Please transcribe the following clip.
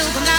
children.